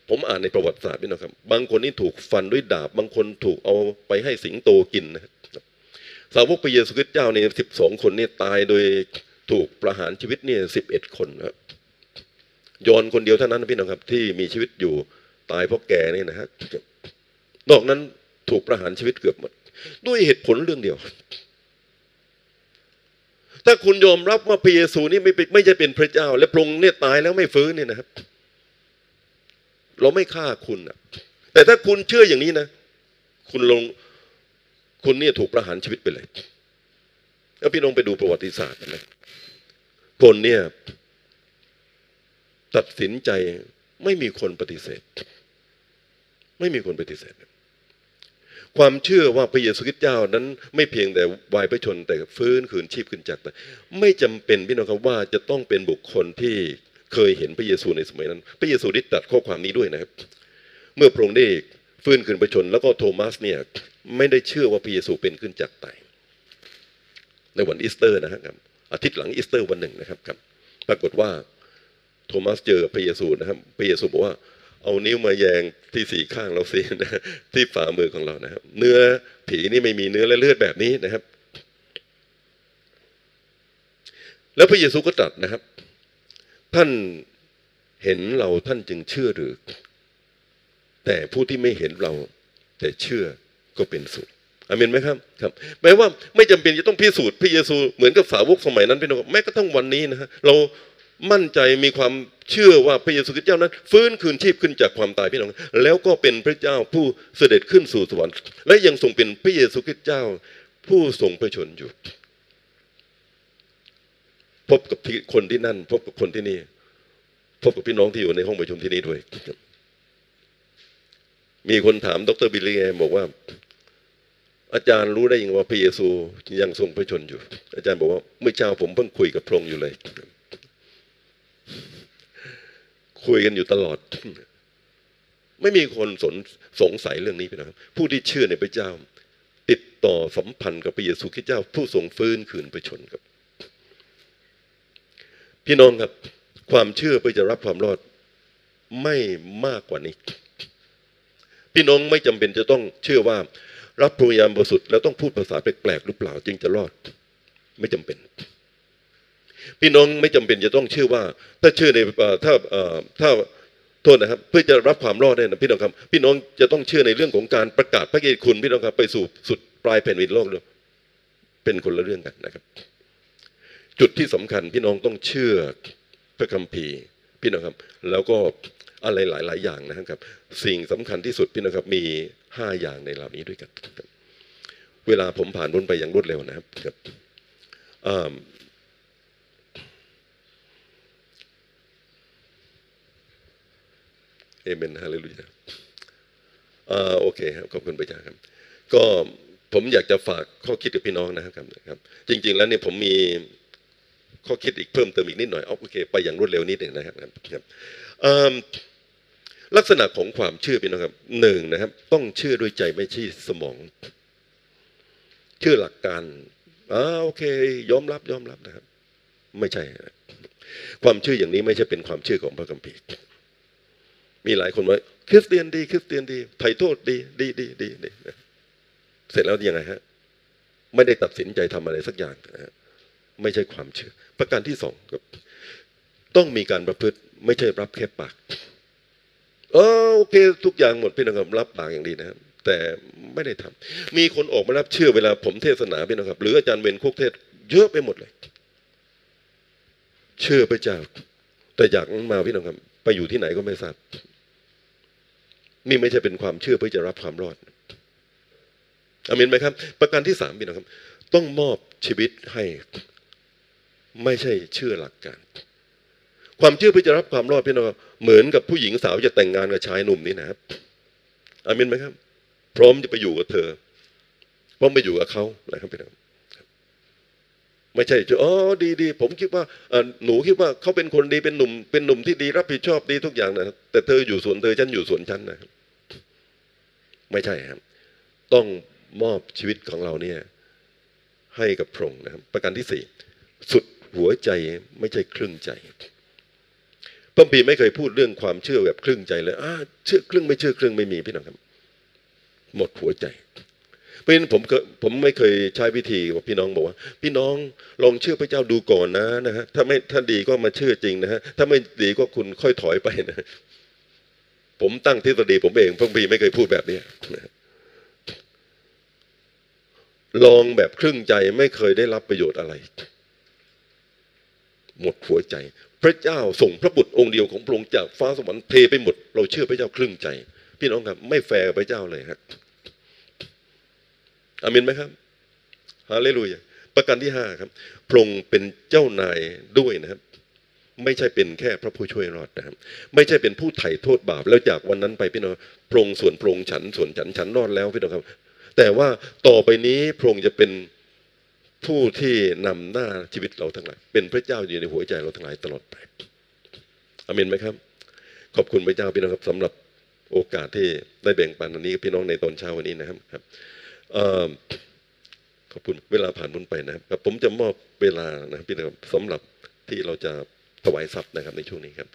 ผมอ่านในประวัติศาสตร์พี่น้องครับบางคนนี่ถูกฟันด้วยดาบบางคนถูกเอาไปให้สิงโตกินนะสาวกพระเยซูคริสต์เจ้าเนี่ยสิบสองคนนี่ตายโดยถูกประหารชีวิตเนี่ยสิบเอ็ดคนนะยอนคนเดียวเท่านั้นพี่น้องครับที่มีชีวิตอยู่ตายเพราะแก่นี่นะฮะนอกนั้นถูกประหารชีวิตเกือบหมดด้วยเหตุผลเรื่องเดียวถ้าคุณยอมรับว่าพระเยซูนี่ไม่ไม่ใช่เป็นพระเจ้าและพระองค์เนี่ยตายแล้วไม่ฟื้นเนี่ยนะครับเราไม่ฆ่าคุณนะแต่ถ้าคุณเชื่ออย่างนี้นะคุณลงคุณเนี่ยถูกประหารชีวิตไปเลยแล้วพี่น้องไปดูประวัติศาสตร์นะคนเนี่ยตัดสินใจไม่มีคนปฏิเสธไม่มีคนปฏิเสธความเชื่อว่าพระเยซูคริสต์เจ้านั้นไม่เพียงแต่วายพระชนแต่ฟื้นคืนชีพขึ้นจากตายไม่จำเป็นพี่น้องครับว่าจะต้องเป็นบุคคลที่เคยเห็นพระเยซูในสมัยนั้นพระเยซูได้ตัดข้อความนี้ด้วยนะครับเมื่อพระองค์ได้ฟื้นคืนพระชนแล้วก็โทมัสเนี่ยไม่ได้เชื่อว่าพระเยซูเป็นขึ้นจากตายในวันอีสเตอร์นะครับอาทิตย์หลังอีสเตอร์วันหนึ่งนะครับปรากฏว่าโทมัสเจอพระเยซูนะครับพระเยซูบอกว่าเอานิ้วมาแยงที่สี่ข้างเราสินะที่ฝ่ามือของเรานะครับเนื้อผีนี่ไม่มีเนื้อและเลือดแบบนี้นะครับแล้วพระเยซูก็ตรัสนะครับท่านเห็นเราท่านจึงเชื่อหรือแต่ผู้ที่ไม่เห็นเราแต่เชื่อก็เป็นสุขอาเมนไหมครับครับแม้ว่าไม่จำเป็นจะต้องพิสูจน์พระเยซูเหมือนกับสาวกสมัยนั้นพี่น้องแม้กระทั่งวันนี้นะฮะเรามั่นใจมีความเชื่อว่าพระเยซูคริสต์เจ้านั้นฟื้นคืนชีพขึ้นจากความตายพี่น้องแล้วก็เป็นพระเจ้าผู้เสด็จขึ้นสู่สวรรค์และยังทรงเป็นพระเยซูคริสต์เจ้าผู้ทรงพระชนอยู่ผ พบกับคนที่นั่นพบกับคนที่นี่พบกับพี่น้องที่อยู่ในห้องประชุมที่นี่ด้วยมีคนถามดร.บิลลี่แอมบอกว่าอาจารย์รู้ได้ยังว่าพระเยซูยังทรงพระชนม์อยู่อาจารย์บอกว่าเมื่อเช้าผมเพิ่งคุยกับพระองค์อยู่เลยคุยกันอยู่ตลอดไม่มีคนสนสงสัยเรื่องนี้พี่น้องผู้ที่เชื่อในพระเจ้าติดต่อสัมพันธ์กับพระเยซูคริสต์เจ้าผู้ทรงฟื้นคืนพระชนม์ครับพี่น้องครับความเชื่อเพื่อจะรับความรอดไม่มากกว่านี้พี่น้องไม่จำเป็นจะต้องเชื่อว่ารับพระวิญญาณบริสุทธิ์แล้วต้องพูดภาษาแปลกๆหรือเปล่าจึงจะรอดไม่จำเป็นพี่น้องไม่จำเป็นจะต้องเชื่อว่าถ้าเชื่อในถ้าถ้าโทษนะครับเพื่อจะรับความรอดได้นะพี่น้องครับพี่น้องจะต้องเชื่อในเรื่องของการประกาศพระเกียรติคุณพี่น้องครับไปสู่สุดปลายแผ่นดินโลกเลยเป็นคนละเรื่องกันนะครับจุดที่สำคัญพี่น้องต้องเชื่อพระคัมภีร์พี่น้องครับแล้วก็อะไรหลายๆอย่างนะครับสิ่งสำคัญที่สุดพี่น้องครับมีห้าอย่างในเหล่านี้ด้วยกันเวลาผมผ่านวนไปอย่างรวดเร็วนะครับเอเมนฮาเลลูยาโอเคครับขอบคุณพระเจ้าครับก็ผมอยากจะฝากข้อคิดกับพี่น้องนะครับครับจริงๆแล้วเนี่ยผมมีข้อคิดอีกเพิ่มเติมอีกนิดหน่อยโอเคไปอย่างรวดเร็วนิดหนึ่งนะครับลักษณะของความเชื่อพี่น้องครับหนึ่งนะครับต้องเชื่อด้วยใจไม่ใช่สมองเชื่อหลักการอ่าโอเคยอมรับยอมรับนะครับไม่ใช่ความเชื่ออย่างนี้ไม่ใช่เป็นความเชื่อของพระคัมภีร์มีหลายคนว่าคริสเตียนดีคริสเตียนดีไถ่โทษดีดีดีดีเสร็จแล้วยังไงฮะไม่ได้ตัดสินใจทำอะไรสักอย่างไม่ใช่ความเชื่อประการที่สองครับต้องมีการประพฤติไม่ใช่รับแค่ปากเออโอเคทุกอย่างหมดพี่น้องครับรับปากอย่างดีนะครับแต่ไม่ได้ทำมีคนออกมารับเชื่อเวลาผมเทศนาพี่น้องครับหรืออาจารย์เวนโคกเทศเยอะไปหมดเลยเชื่อพระเจ้าแต่อยากมาพี่น้องครับไปอยู่ที่ไหนก็ไม่ทราบนี่ไม่ใช่เป็นความเชื่อเพื่อจะรับความรอดอาเมนไหมครับประการที่สามพี่น้องครับต้องมอบชีวิตให้ไม่ใช่เชื่อหลักการความเชื่อเพื่อจะรับความรอดพี่น้องเหมือนกับผู้หญิงสาวจะแต่งงานกับชายหนุ่มนี่นะครับอาเมนไหมครับพร้อมจะไปอยู่กับเธอพร้อมไปอยู่กับเขานะครับพี่น้องไม่ใช่อ๋อดีดีผมคิดว่าหนูคิดว่าเขาเป็นคนดีเป็นหนุ่มเป็นหนุ่มที่ดีรับผิดชอบดีทุกอย่างนะแต่เธออยู่ส่วนเธอฉันอยู่ส่วนฉันนะครับไม่ใช่ครับต้องมอบชีวิตของเราเนี่ยให้กับพระองค์นะครับประการที่สี่สุดหัวใจไม่ใช่ครึ่งใจพระคัมภีร์ไม่เคยพูดเรื่องความเชื่อแบบครึ่งใจเลยอ่าเชื่อครึ่งไม่เชื่อครึ่งไม่มีพี่น้องครับหมดหัวใจเพราะฉะนั้นผมผมไม่เคยใช้วิธีของพี่น้องบอกว่าพี่น้องลองเชื่อพระเจ้าดูก่อนนะนะฮะถ้าไม่ถ้าดีก็มาเชื่อจริงนะฮะถ้าไม่ดีก็คุณค่อยถอยไปนะผมตั้งทฤษฎีผมเองพระคัมภีร์ไม่เคยพูดแบบนี้ลองแบบครึ่งใจไม่เคยได้รับประโยชน์อะไรหมดหัวใจพระเจ้าส่งพระบุตรองค์เดียวของพระองค์จากฟ้าสวรรค์เทไปหมดเราเชื่อพระเจ้าครึ่งใจพี่น้องครับไม่แฟร์พระเจ้าเลยครับอามินไหมครับฮาเลลูยาประการที่ห้าครับพระองค์เป็นเจ้านายด้วยนะครับไม่ใช่เป็นแค่พระผู้ช่วยรอดนะครับไม่ใช่เป็นผู้ไถ่โทษบาปแล้วจากวันนั้นไปพี่น้องพระองค์ส่วนพระองค์ฉันส่วนฉันฉันรอดแล้วพี่น้องครับแต่ว่าต่อไปนี้พระองค์จะเป็นผู้ที่นำหน้าชีวิตเราทั้งหลายเป็นพระเจ้าอยู่ในหัวใจเราทั้งหลายตลอดไปอามินไหมครับขอบคุณพระเจ้าพี่น้องครับสำหรับโอกาสที่ได้แบ่งปันอันนี้กับพี่น้องในตอนเช้าวันนี้นะครับขอบคุณเวลาผ่านพ้นไปนะครับผมจะมอบเวลานะพี่น้องสำหรับที่เราจะถวายทรัพย์นะครับในช่วงนี้ครับ